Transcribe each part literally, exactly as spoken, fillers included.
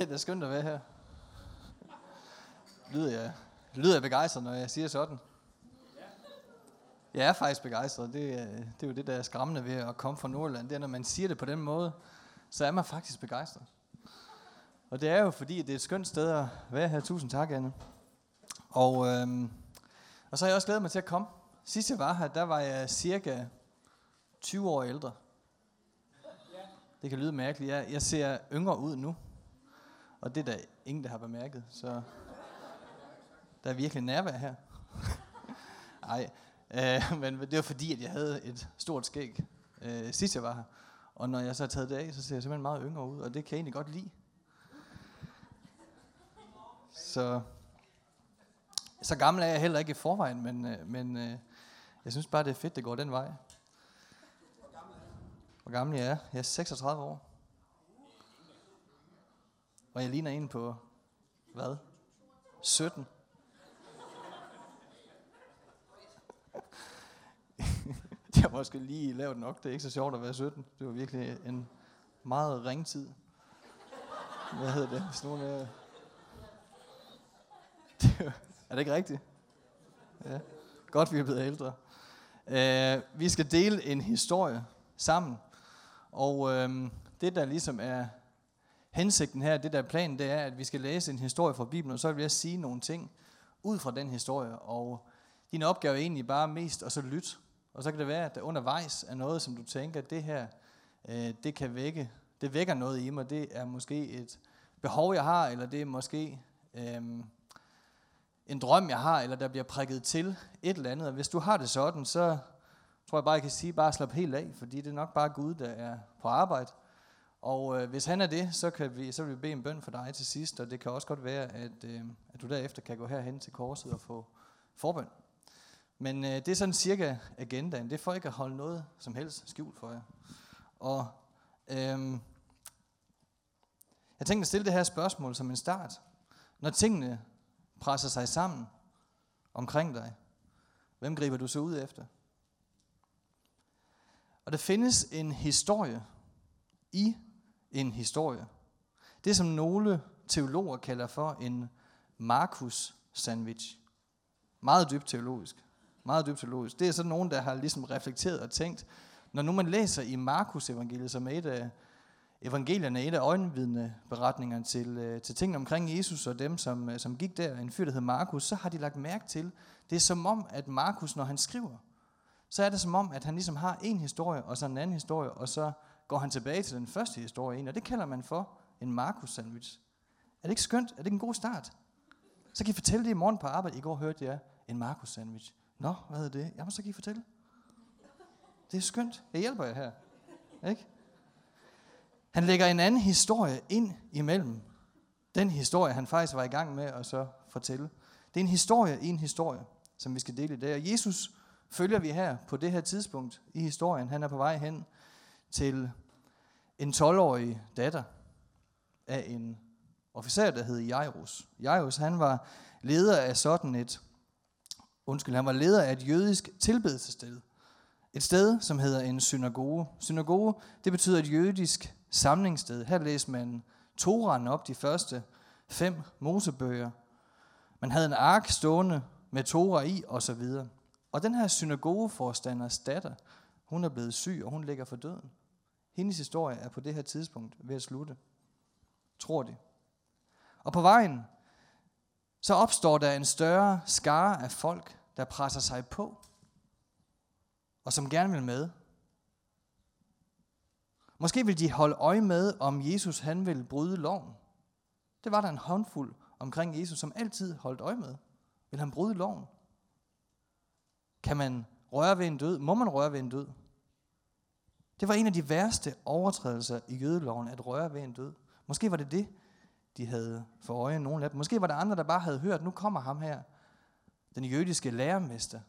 Det er da skønt at være her. Lyder jeg, lyder jeg begejstret, når jeg siger sådan? Jeg er faktisk begejstret. Det, det er jo det, der er skræmmende ved at komme fra Nordjylland. Det er, når man siger det på den måde, så er man faktisk begejstret. Og det er jo fordi, det er et skønt sted at være her. Tusind tak, Anne. Og, øhm, og så har jeg også glædet mig til at komme. Sidst jeg var her, der var jeg cirka tyve år ældre. Det kan lyde mærkeligt. Jeg, jeg ser yngre ud nu. Og det er der ingen, der har bemærket. Så der er virkelig nærvær her. Ej. Uh, men det var fordi, at jeg havde et stort skæg, uh, sidst jeg var her. Og når jeg så har taget det af, så ser jeg simpelthen meget yngre ud, og det kan jeg egentlig godt lide. Så, så gammel er jeg heller ikke i forvejen, men, uh, men uh, jeg synes bare, det er fedt, det går den vej. Hvor gammel jeg er? Jeg er seksogtredive år. Og jeg ligner en på, hvad? sytten. Jeg har måske lige lavet nok. Det er ikke så sjovt at være sytten. Det var virkelig en meget ringtid. Hvad hedder det? Hvis nogen er... det var... er det ikke rigtigt? Ja. Godt, vi er blevet ældre. Uh, vi skal dele en historie sammen. Og uh, det, der ligesom er hensigten her, det der er planen, det er, at vi skal læse en historie fra Bibelen, og så vil jeg sige nogle ting ud fra den historie. Og din opgave er egentlig bare mest at så lytte. Og så kan det være, at der undervejs er noget, som du tænker, det her, øh, det kan vække, det vækker noget i mig. Det er måske et behov, jeg har, eller det er måske øh, en drøm, jeg har, eller der bliver prikket til et eller andet. Og hvis du har det sådan, så tror jeg bare, jeg kan sige, bare slap helt af, fordi det er nok bare Gud, der er på arbejde. Og øh, hvis han er det, så, kan vi, så vil vi bede en bøn for dig til sidst, og det kan også godt være, at, øh, at du derefter kan gå herhen til korset og få forbøn. Men øh, det er sådan cirka agendaen. Det får ikke at holde noget som helst skjult for jer. Og øhm, jeg tænkte at stille det her spørgsmål som en start. Når tingene presser sig sammen omkring dig, hvem griber du så ud efter? Og der findes en historie i en historie. Det som nogle teologer kalder for en Markus sandwich. Meget dybt teologisk. Meget dybt teologisk. Det er sådan nogen, der har ligesom reflekteret og tænkt, når nu man læser i Markus evangeliet, som er et af evangelierne, et af øjenvidneberetningerne til, til tingene omkring Jesus og dem, som, som gik der, en fyr, der hed Markus, så har de lagt mærke til, det er som om, at Markus, når han skriver, så er det som om, at han ligesom har en historie, og så en anden historie, og så går han tilbage til den første historie ind, og det kalder man for en Markus sandwich. Er det ikke skønt? Er det ikke en god start? Så kan I fortælle det i morgen på arbejde. I går hørte jeg en Markus sandwich. Nå, hvad er det? Jamen, så kan I fortælle. Det er skønt. Jeg hjælper jer her. Ikke? Han lægger en anden historie ind imellem. Den historie, han faktisk var i gang med at så fortælle. Det er en historie i en historie, som vi skal dele i dag. Og Jesus følger vi her på det her tidspunkt i historien. Han er på vej hen til en tolv-årig datter af en officer, der hed Jairus. Jairus, han var leder af sådan et Undskyld, han var leder af et jødisk tilbedelsessted. Et sted, som hedder en synagoge. Synagoge, det betyder et jødisk samlingssted. Her læste man Toraen op, de første fem mosebøger. Man havde en ark stående med Tora i, osv. Og den her synagogeforstanders datter, hun er blevet syg, og hun ligger for døden. Hendes historie er på det her tidspunkt ved at slutte. Tror de. Og på vejen, så opstår der en større skare af folk, der presser sig på, og som gerne vil med. Måske vil de holde øje med, om Jesus han ville bryde loven. Det var der en håndfuld omkring Jesus, som altid holdt øje med. Vil han bryde loven? Kan man røre ved en død? Må man røre ved en død? Det var en af de værste overtrædelser i jødeloven, at røre ved en død. Måske var det det, de havde for øje, nogle af dem. Måske var der andre, der bare havde hørt, nu kommer ham her, den jødiske lærermester.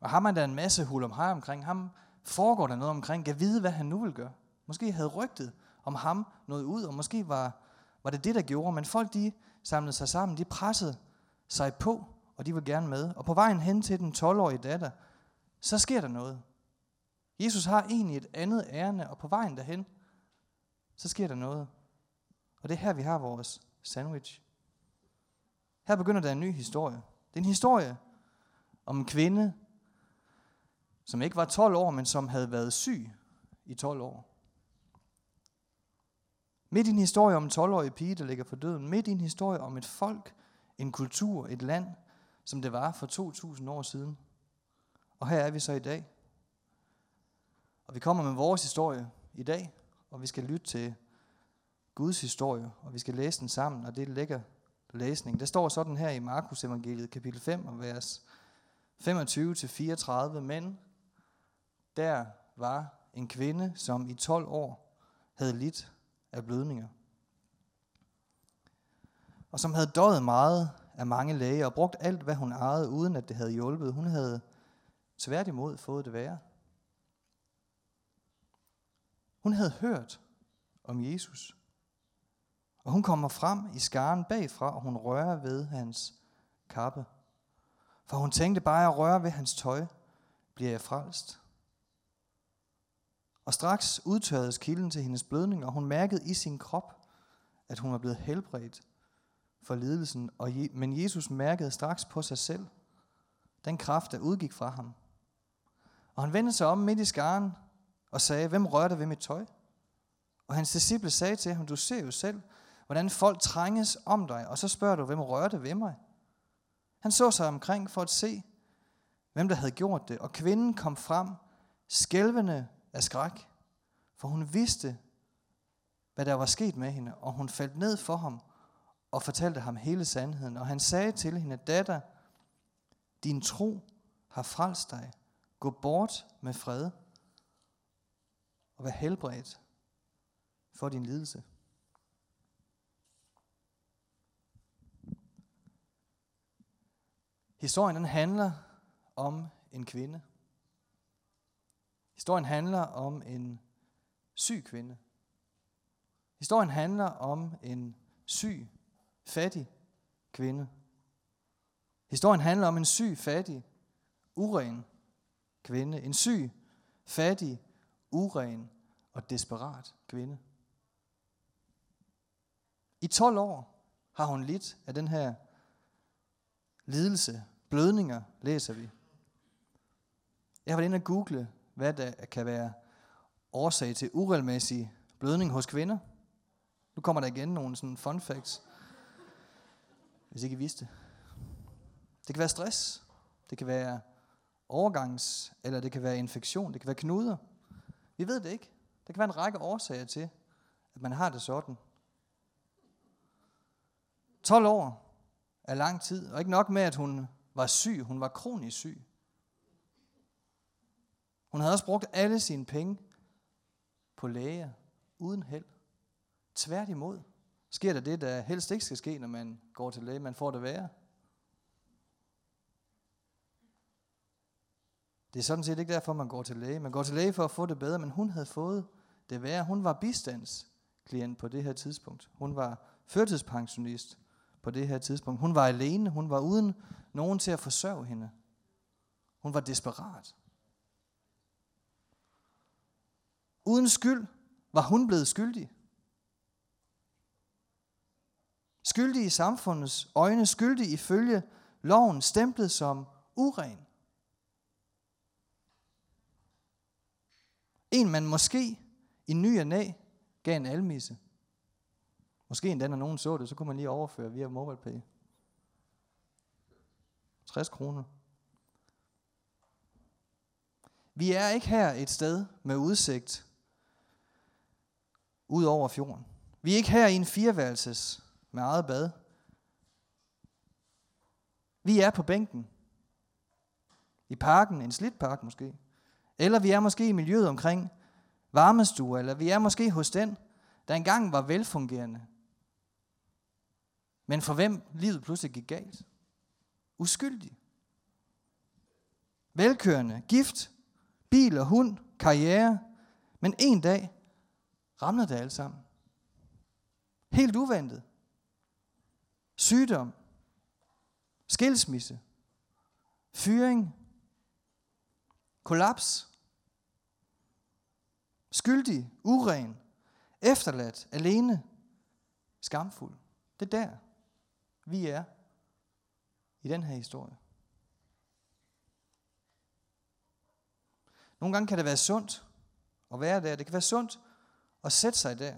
Og ham er der en masse hul om her omkring. Ham foregår der noget omkring. Kan vide, hvad han nu vil gøre. Måske havde rygtet om ham noget ud, og måske var, var det det, der gjorde. Men folk, de samlede sig sammen, de pressede sig på, og de ville gerne med. Og på vejen hen til den tolv-årige datter, så sker der noget. Jesus har egentlig et andet ærinde, og på vejen derhen, så sker der noget. Og det er her, vi har vores sandwich. Her begynder der en ny historie. Det er en historie om en kvinde, som ikke var tolv år, men som havde været syg i tolv år. Midt i en historie om en tolv-årig pige, der ligger for døden. Midt i en historie om et folk, en kultur, et land, som det var for to tusind år siden. Og her er vi så i dag. Og vi kommer med vores historie i dag, og vi skal lytte til Guds historie, og vi skal læse den sammen, og det er en lækker læsning. Det står sådan her i Markus evangeliet, kapitel fem, og vers femogtyve til fireogtredive. Men der var en kvinde, som i tolv år havde lidt af blødninger, og som havde døjet meget af mange læger, og brugt alt, hvad hun ejede, uden at det havde hjulpet. Hun havde tværtimod fået det værre. Hun havde hørt om Jesus, og hun kommer frem i skaren bagfra, og hun rører ved hans kappe. For hun tænkte, bare at røre ved hans tøj, bliver jeg frelst. Og straks udtørredes kilden til hendes blødning, og hun mærkede i sin krop, at hun var blevet helbredt for lidelsen. Og Je- Men Jesus mærkede straks på sig selv den kraft, der udgik fra ham. Og han vendte sig om midt i skaren og sagde, hvem rørte ved mit tøj? Og hans disciple sagde til ham, du ser jo selv, hvordan folk trænges om dig, og så spørger du, hvem rørte ved mig? Han så sig omkring for at se, hvem der havde gjort det, og kvinden kom frem, skælvende af skræk, for hun vidste, hvad der var sket med hende, og hun faldt ned for ham og fortalte ham hele sandheden. Og han sagde til hende, datter, din tro har frelst dig. Gå bort med fred og vær helbredt for din lidelse. Historien den handler om en kvinde. Historien handler om en syg kvinde. Historien handler om en syg, fattig kvinde. Historien handler om en syg, fattig, uren kvinde. En syg, fattig, uren og desperat kvinde. I tolv år har hun lidt af den her lidelse, blødninger, læser vi. Jeg har været inde og google, hvad der kan være årsag til uregelmæssig blødning hos kvinder. Nu kommer der igen nogle sådan fun facts, hvis ikke I vidste det. Det kan være stress, det kan være overgangs, eller det kan være infektion, det kan være knuder. Vi ved det ikke. Der kan være en række årsager til, at man har det sådan. tolv år er lang tid, og ikke nok med, at hun var syg, hun var kronisk syg. Hun havde også brugt alle sine penge på læger, uden held. Tværtimod sker der det, der helst ikke skal ske, når man går til læge. Man får det værre. Det er sådan set ikke derfor, man går til læge. Man går til læge for at få det bedre, men hun havde fået det værre. Hun var bistandsklient på det her tidspunkt. Hun var førtidspensionist på det her tidspunkt. Hun var alene. Hun var uden nogen til at forsørge hende. Hun var desperat. Uden skyld var hun blevet skyldig. Skyldig i samfundets øjne, skyldig ifølge loven, stemplet som uren. En man måske i ny og næ gav en almisse. Måske endda når nogen så det, så kunne man lige overføre via MobilePay. tres kroner. Vi er ikke her et sted med udsigt ud over fjorden. Vi er ikke her i en fireværelses med eget bad. Vi er på bænken. I parken, en slidt park måske. Eller vi er måske i miljøet omkring varmestuer, eller vi er måske hos den, der engang var velfungerende, men for hvem livet pludselig gik galt. Uskyldig. Velkørende, gift, bil og hund, karriere, men en dag ramler det alle sammen. Helt uventet. Sygdom. Skilsmisse. Fyring. Kollaps. Skyldig. Uren. Efterladt, alene, skamfuld. Det er der, vi er i den her historie. Nogle gange kan det være sundt at være der. Det kan være sundt at sætte sig der.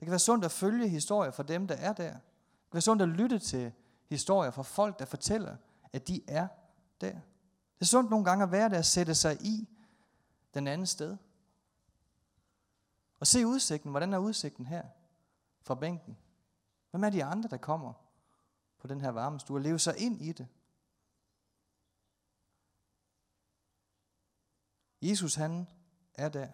Det kan være sundt at følge historier fra dem, der er der. Det kan være sundt at lytte til historier fra folk, der fortæller, at de er der. Det er sundt nogle gange at være der og sætte sig i den anden sted. Og se udsigten. Hvordan er udsigten her fra bænken? Hvem er de andre, der kommer på den her varmestue og leve sig ind i det? Jesus, han er der.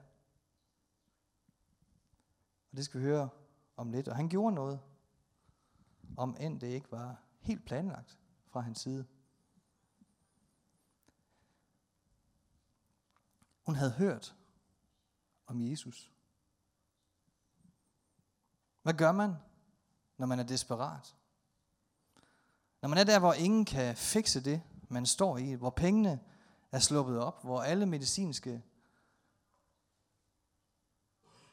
Og det skal vi høre om lidt. Og han gjorde noget, om end det ikke var helt planlagt fra hans side. Hun havde hørt om Jesus. Hvad gør man, når man er desperat? Når man er der, hvor ingen kan fikse det, man står i, hvor pengene er sluppet op, hvor alle medicinske,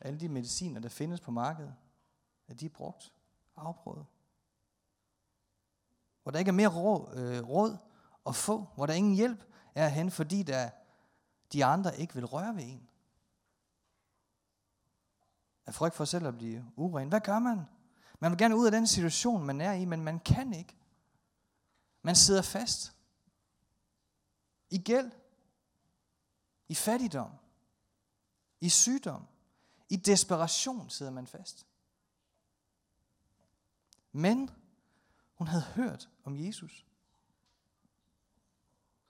alle de mediciner, der findes på markedet, er de brugt, afprøvet. Hvor der ikke er mere råd, øh, råd at få, hvor der ingen hjælp er hen, fordi der, de andre ikke vil røre ved en. Af frygt for selv at blive uren. Hvad gør man? Man vil gerne ud af den situation, man er i, men man kan ikke. Man sidder fast. I gæld, i fattigdom, i sygdom, i desperation sidder man fast. Men hun havde hørt om Jesus.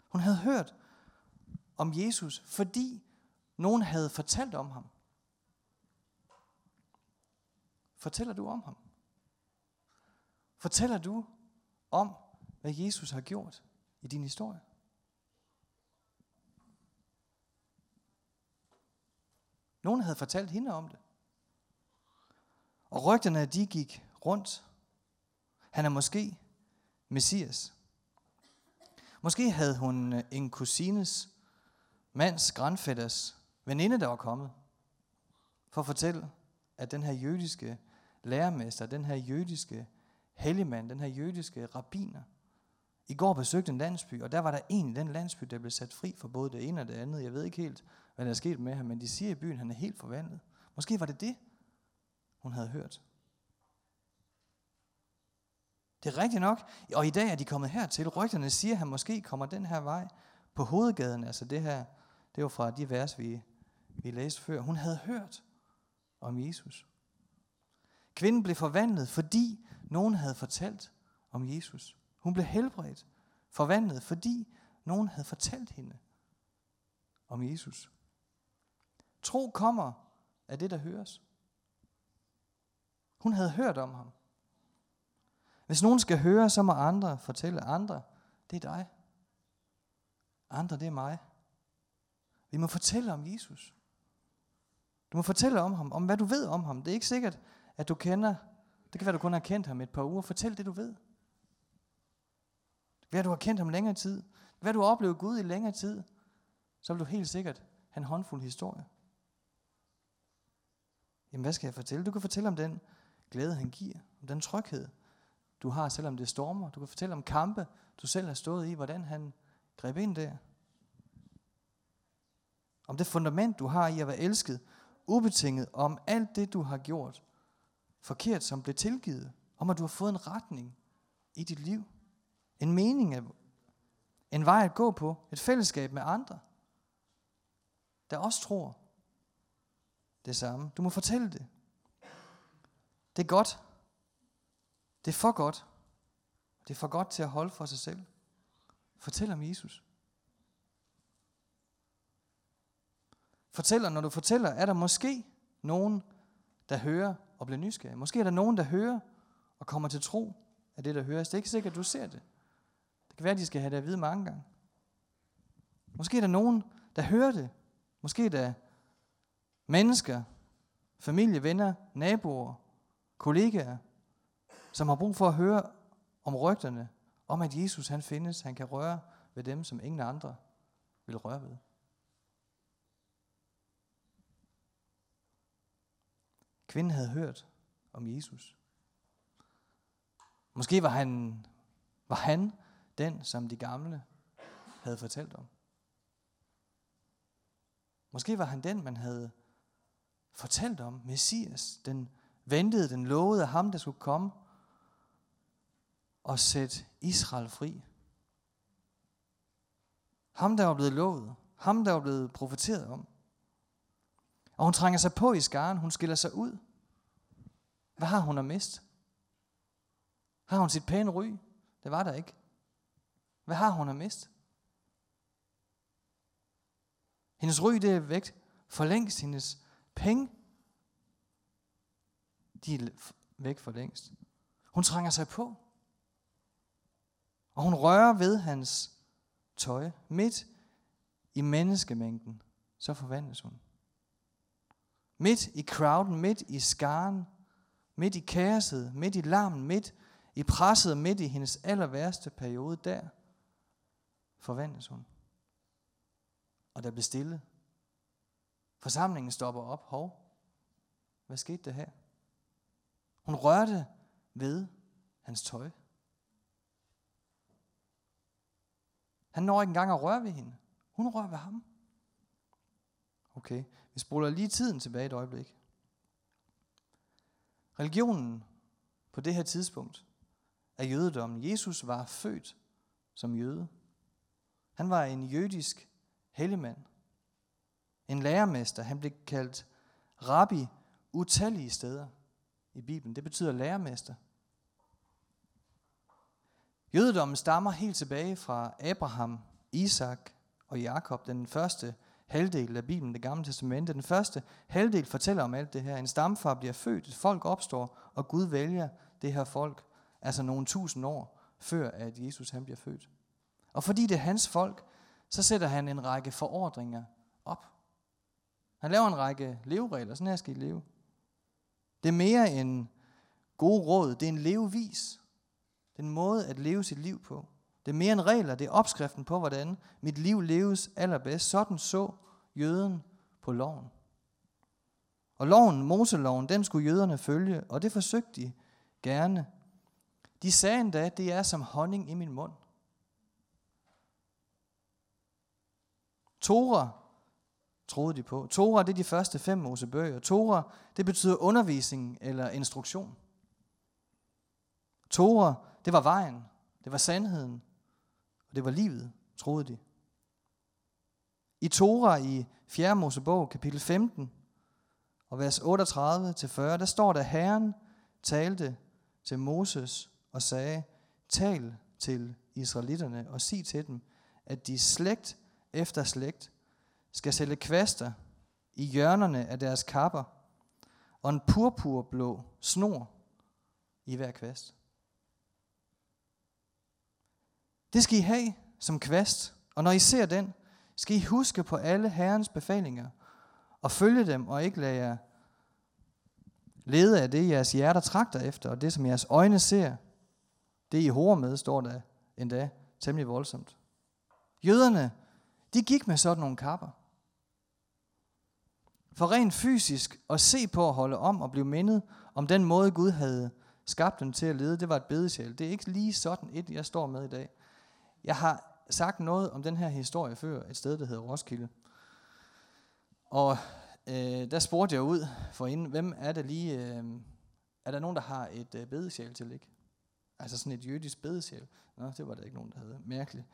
Hun havde hørt om Jesus, fordi nogen havde fortalt om ham. Fortæller du om ham? Fortæller du om, hvad Jesus har gjort i din historie? Nogen havde fortalt hende om det. Og rygterne, de gik rundt. Han er måske Messias. Måske havde hun en kusines, mands, grandfætters veninde, der var kommet, for at fortælle, at den her jødiske lærermester, den her jødiske helligmand, den her jødiske rabbiner, i går besøgte en landsby, og der var der en i den landsby, der blev sat fri for både det ene og det andet. Jeg ved ikke helt, hvad der er sket med ham, men de siger i byen, han er helt forvandlet. Måske var det det, hun havde hørt. Det er rigtigt nok, og i dag er de kommet hertil. Rygterne siger, at han måske kommer den her vej på hovedgaden. Altså det her, det var fra de vers, vi, vi læste før. Hun havde hørt om Jesus. Kvinden blev forvandlet, fordi nogen havde fortalt om Jesus. Hun blev helbredt, forvandlet, fordi nogen havde fortalt hende om Jesus. Tro kommer af det, der høres. Hun havde hørt om ham. Hvis nogen skal høre, så må andre fortælle andre. Det er dig. Andre, det er mig. Vi må fortælle om Jesus. Du må fortælle om ham, om hvad du ved om ham. Det er ikke sikkert, at du kender. Det kan være, du kun har kendt ham et par uger. Fortæl det, du ved. Det kan være, du har kendt ham længere tid. Det kan være, du har oplevet Gud i længere tid. Så vil du helt sikkert have en håndfuld historie. Jamen, hvad skal jeg fortælle? Du kan fortælle om den glæde, han giver. Om den tryghed, du har, selvom det stormer. Du kan fortælle om kampe, du selv har stået i. Hvordan han greb ind der. Om det fundament, du har i at være elsket ubetinget, om alt det, du har gjort forkert, som blev tilgivet, om at du har fået en retning i dit liv, en mening, en vej at gå på, et fællesskab med andre, der også tror det samme. Du må fortælle det. Det er godt. Det er for godt. Det er for godt til at holde for sig selv. Fortæl om Jesus. Fortæller, når du fortæller, er der måske nogen, der hører og bliver nysgerrig. Måske er der nogen, der hører og kommer til tro af det, der høres. Det er ikke sikkert, at du ser det. Det kan være, at de skal have det at vide mange gange. Måske er der nogen, der hører det. Måske er der mennesker, familie, venner, naboer, kollegaer, som har brug for at høre om rygterne, om at Jesus han findes, han kan røre ved dem, som ingen andre vil røre ved. Kvinden havde hørt om Jesus. Måske var han, var han den, som de gamle havde fortalt om. Måske var han den, man havde fortalt om, Messias, den ventede, den lovede ham, der skulle komme og sætte Israel fri. Ham, der var blevet lovet. Ham, der var blevet profeteret om. Og hun trænger sig på i skaren. Hun skiller sig ud. Hvad har hun at miste? Har hun sit pæne ry? Det var der ikke. Hvad har hun at miste? Hendes ry, det er væk for længst. Hendes penge, de er væk for længst. Hun trænger sig på. Og hun rører ved hans tøj. Midt i menneskemængden, så forvandles hun. Midt i crowden, midt i skaren, midt i kaoset, midt i larmen, midt i presset, midt i hendes aller værste periode, der forvandles hun. Og der blev stille. Forsamlingen stopper op. Hov, hvad skete der her? Hun rørte ved hans tøj. Han når ikke engang at røre ved hende. Hun rører ved ham. Okay, vi spoler lige tiden tilbage et øjeblik. Religionen på det her tidspunkt er jødedommen. Jesus var født som jøde. Han var en jødisk helligmand. En lærermester. Han blev kaldt rabbi utallige steder i Bibelen. Det betyder lærermester. Jødedommen stammer helt tilbage fra Abraham, Isak og Jakob. Den første halvdel af Bibelen, Det Gamle Testamente. Den første halvdel fortæller om alt det her. En stamfar bliver født, et folk opstår, og Gud vælger det her folk, altså nogle tusind år før, at Jesus han bliver født. Og fordi det er hans folk, så sætter han en række forordninger op. Han laver en række leveregler. Sådan her skal I leve. Det er mere end gode råd. Det er en levevis. Det er en måde at leve sit liv på. Det er mere end regler, det er opskriften på, hvordan mit liv leves allerbedst. Sådan så jøden på loven. Og loven, Moseloven, den skulle jøderne følge, og det forsøgte de gerne. De sagde endda, det er som honning i min mund. Tora troede de på. Tora, det er de første fem Mosebøger. Tora, det betyder undervisning eller instruktion. Tora, det var vejen, det var sandheden, og det var livet, troede de. I Tora i fjerde Mosebog, kapitel femten, og vers otteogtredive til fyrre, der står der, Herren talte til Moses og sagde, tal til israelitterne og sig til dem, at de slægt efter slægt skal sælge kvaster i hjørnerne af deres kapper og en purpurblå snor i hver kvast. Det skal I have som kvast, og når I ser den, skal I huske på alle Herrens befalinger, og følge dem, og ikke lade jer lede af det, jeres hjerter trakter efter, og det, som jeres øjne ser, det I horder med, står der endda temmelig voldsomt. Jøderne, de gik med sådan nogle kapper. For rent fysisk at se på at holde om og blive mindet om den måde, Gud havde skabt dem til at lede, det var et bedesjæl. Det er ikke lige sådan et, jeg står med i dag. Jeg har sagt noget om den her historie før, et sted, der hedder Roskilde. Og øh, der spurgte jeg ud forinden, hvem er der lige, øh, er der nogen, der har et øh, bedesjæl til, ikke? Altså sådan et jødisk bedesjæl. Nå, det var der ikke nogen, der havde. Mærkeligt.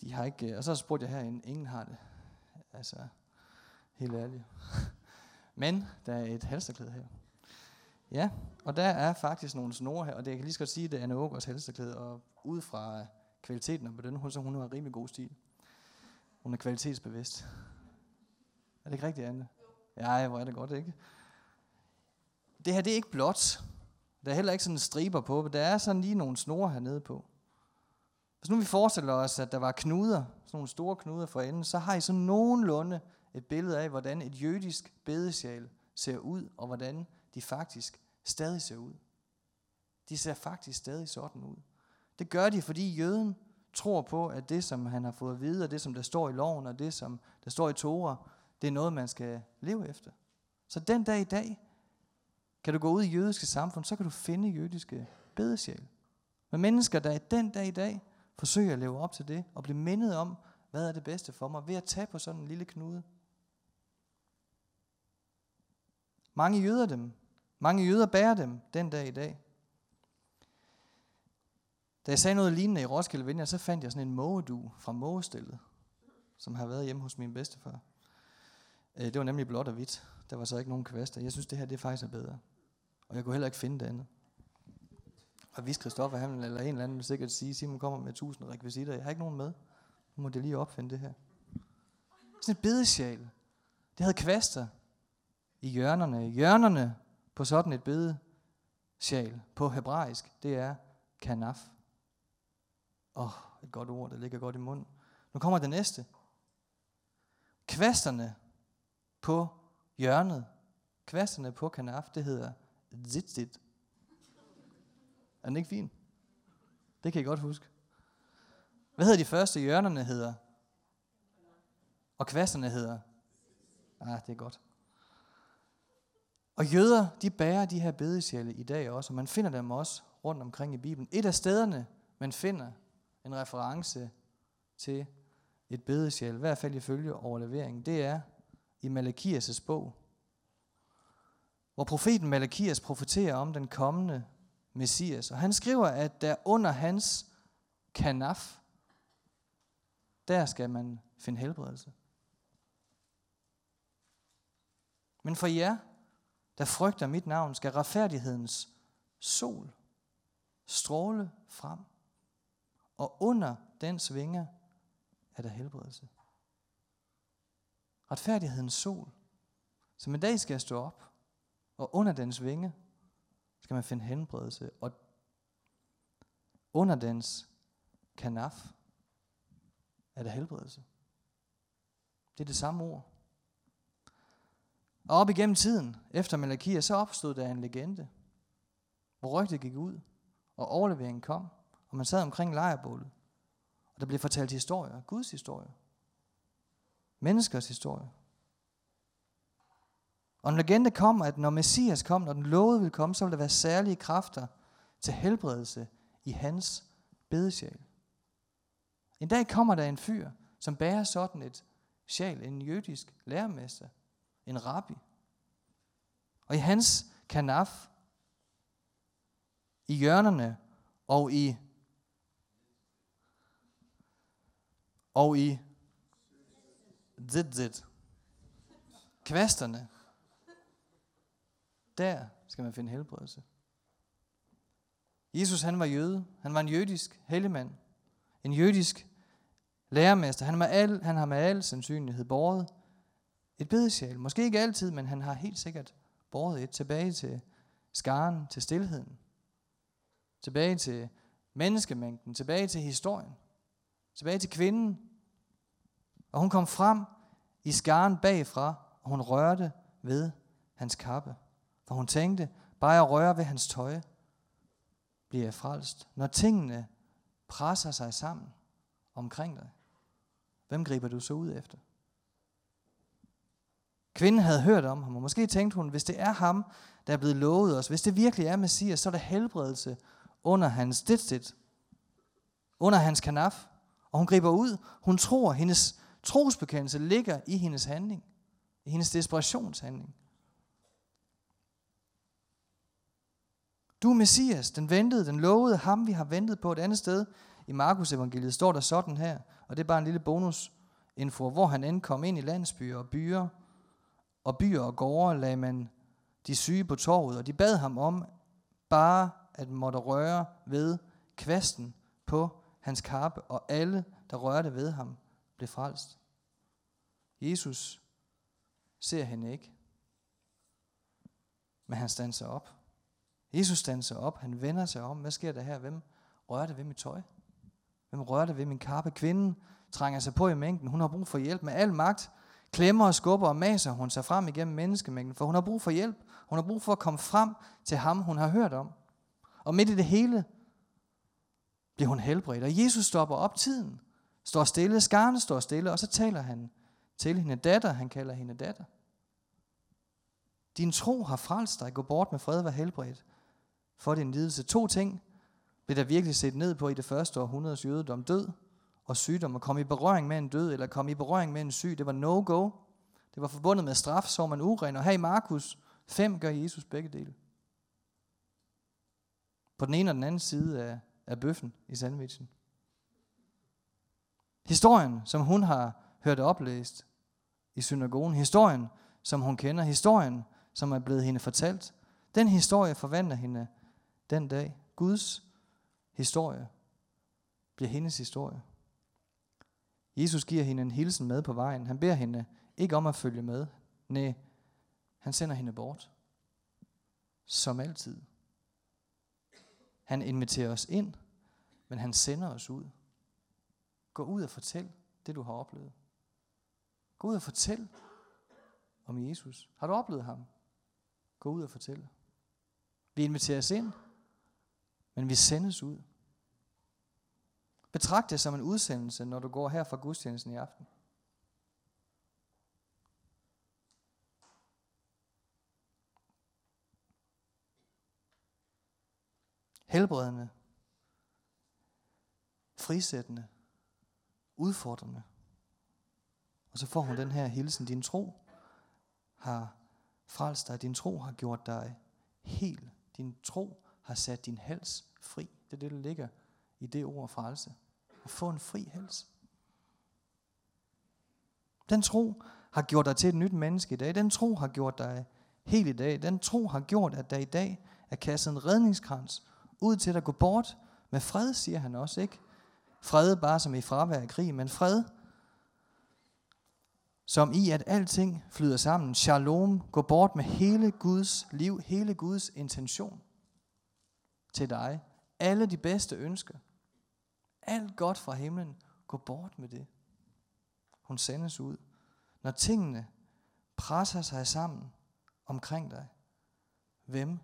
De har ikke, øh, og så spurgte jeg herinde, ingen har det. Altså, helt ærligt. Men der er et halsterklæde her. Ja, og der er faktisk nogle snore her, og det jeg kan lige så godt sige, det er Anna Ågers halsterklæde, og ud fra kvaliteten og på den, så hun har rimelig god stil. Hun er kvalitetsbevidst. Er det ikke rigtigt, Anne? Ja, hvor er det godt, ikke? Det her, det er ikke blåt. Der er heller ikke sådan en striber på, men der er sådan lige nogle snore hernede på. Hvis nu vi forestiller os, at der var knuder, sådan nogle store knuder for enden, så har I så nogenlunde et billede af, hvordan et jødisk bedesjal ser ud, og hvordan de faktisk stadig ser ud. De ser faktisk stadig sådan ud. Det gør de, fordi jøden tror på, at det, som han har fået at vide, og det, som der står i loven, og det, som der står i Tora, det er noget, man skal leve efter. Så den dag i dag Kan du gå ud i jødiske samfund, så kan du finde jødiske bedesjæle. Med mennesker, der i den dag i dag forsøger at leve op til det, og blive mindet om, hvad er det bedste for mig, ved at tage på sådan en lille knude. Mange jøder dem. Mange jøder bærer dem den dag i dag. Da jeg sagde noget lignende i Roskilde Vineyard, så fandt jeg sådan en mågedue fra mågestillet, som har været hjemme hos min bedstefar. Det var nemlig blåt og hvidt. Der var så ikke nogen kvaster. Jeg synes, det her det faktisk er bedre. Og jeg kunne heller ikke finde det andet. Og hvis Christoffer, han eller en eller anden, vil sikkert sige, Simon kommer med tusind rekvisitter. Jeg har ikke nogen med. Nu må det lige opfinde det her. Sådan et bedesjal. Det havde kvaster i hjørnerne. Hjørnerne på sådan et bedesjal på hebraisk, det er kanaf. Åh, oh, et godt ord, der ligger godt i munden. Nu kommer det næste. Kvasterne på hjørnet. Kvasterne på kanaf, det hedder zitzit. Er den ikke fin? Det kan I godt huske. Hvad hedder de første? Hjørnerne hedder? Og kvasterne hedder? Ah, det er godt. Og jøder, de bærer de her bedesjæle i dag også, og man finder dem også rundt omkring i Bibelen. Et af stederne, man finder en reference til et bedesjæl, i hvert fald ifølge overleveringen, det er i Malakias' bog, hvor profeten Malakias profeterer om den kommende Messias, og han skriver, at der under hans kanaf, der skal man finde helbredelse. Men for jer, der frygter mit navn, skal retfærdighedens sol stråle frem, og under dens vinger er der helbredelse. Retfærdighedens sol, som en dag skal stå op, og under dens vinger skal man finde helbredelse, og under dens kanaf er der helbredelse. Det er det samme ord. Og op igennem tiden, efter Malakia, så opstod der en legende, hvor rygtet gik ud, og overleveringen kom, og man sad omkring lejrbålet, og der blev fortalt historier, Guds historier, menneskers historier. Og en legende kom, at når Messias kom, når den lovede ville komme, så ville der være særlige kræfter til helbredelse i hans bedesjæl. En dag kommer der en fyr, som bærer sådan et sjæl, en jødisk lærermester, en rabbi. Og i hans kanaf, i hjørnerne og i og i zitzit, kvasterne, der skal man finde helbredelse. Jesus, han var jøde. Han var en jødisk helligmand. En jødisk lærermester. Han, var al, han har med al sandsynlighed båret et bedesjæl. Måske ikke altid, men han har helt sikkert båret et tilbage til skaren, til stilheden. Tilbage til menneskemængden. Tilbage til historien. Tilbage til kvinden. Og hun kom frem i skaren bagfra, og hun rørte ved hans kappe. For hun tænkte, bare jeg rører ved hans tøj, bliver jeg frelst. Når tingene presser sig sammen omkring dig, hvem griber du så ud efter? Kvinden havde hørt om ham, og måske tænkte hun, hvis det er ham, der er blevet lovet os, hvis det virkelig er Messias, så er der helbredelse under hans ditsit, under hans kanaf, og hun griber ud. Hun tror, hendes trosbekendelse ligger i hendes handling, i hendes desperationshandling. Du er Messias, den ventede, den lovede, ham vi har ventet på. Et andet sted i Markus evangeliet står der sådan her, og det er bare en lille bonusinfo, hvor han end kom ind i landsbyer og byer, og byer og gårde lagde man de syge på torvet, og de bad ham om bare at måtte røre ved kvasten på hans kappe, og alle, der rørte ved ham, blev frelst. Jesus ser hende ikke, men han standser op. Jesus standser op, han vender sig om. Hvad sker der her? Hvem rørte ved mit tøj? Hvem rørte ved min kappe? Kvinden trænger sig på i mængden. Hun har brug for hjælp med al magt. Klemmer og skubber og maser hun sig frem igennem menneskemængden, for hun har brug for hjælp. Hun har brug for at komme frem til ham, hun har hørt om. Og midt i det hele bliver hun helbredt. Og Jesus stopper op tiden, står stille, skarne står stille, og så taler han til hende datter. Han kalder hende datter. Din tro har frelst dig. Gå bort med fred og vær helbredt for din lidelse. To ting blev der virkelig set ned på i det første århundredes jødedom. Død og sygdom. At komme i berøring med en død, eller komme i berøring med en syg, det var no-go. Det var forbundet med straf, så man uren. Og her i Markus fem gør Jesus begge dele. På den ene og den anden side af, af bøffen i sandwichen. Historien, som hun har hørt oplæst i synagogen. Historien, som hun kender. Historien, som er blevet hende fortalt. Den historie forvandler hende den dag. Guds historie bliver hendes historie. Jesus giver hende en hilsen med på vejen. Han beder hende ikke om at følge med. Næh, han sender hende bort. Som altid. Han inviterer os ind, men han sender os ud. Gå ud og fortæl det, du har oplevet. Gå ud og fortæl om Jesus. Har du oplevet ham? Gå ud og fortæl. Vi inviteres ind, men vi sendes ud. Betragt det som en udsendelse, når du går her fra gudstjenesten i aften. Helbredende, frisættende, udfordrende. Og så får hun den her hilsen. Din tro har frelst dig. Din tro har gjort dig hel. Din tro har sat din hals fri. Det er det, der ligger i det ord frelse. At få en fri hals. Den tro har gjort dig til et nyt menneske i dag. Den tro har gjort dig hel i dag. Den tro har gjort, at der i dag er kastet en redningskrans ud til at gå bort med fred, siger han også, ikke? Fred bare som i fravær af krig, men fred som i, at alting flyder sammen. Shalom, gå bort med hele Guds liv, hele Guds intention til dig. Alle de bedste ønsker. Alt godt fra himlen, gå bort med det. Hun sendes ud. Når tingene presser sig sammen omkring dig, hvem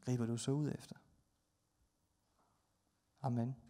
griber du så ud efter? Amen.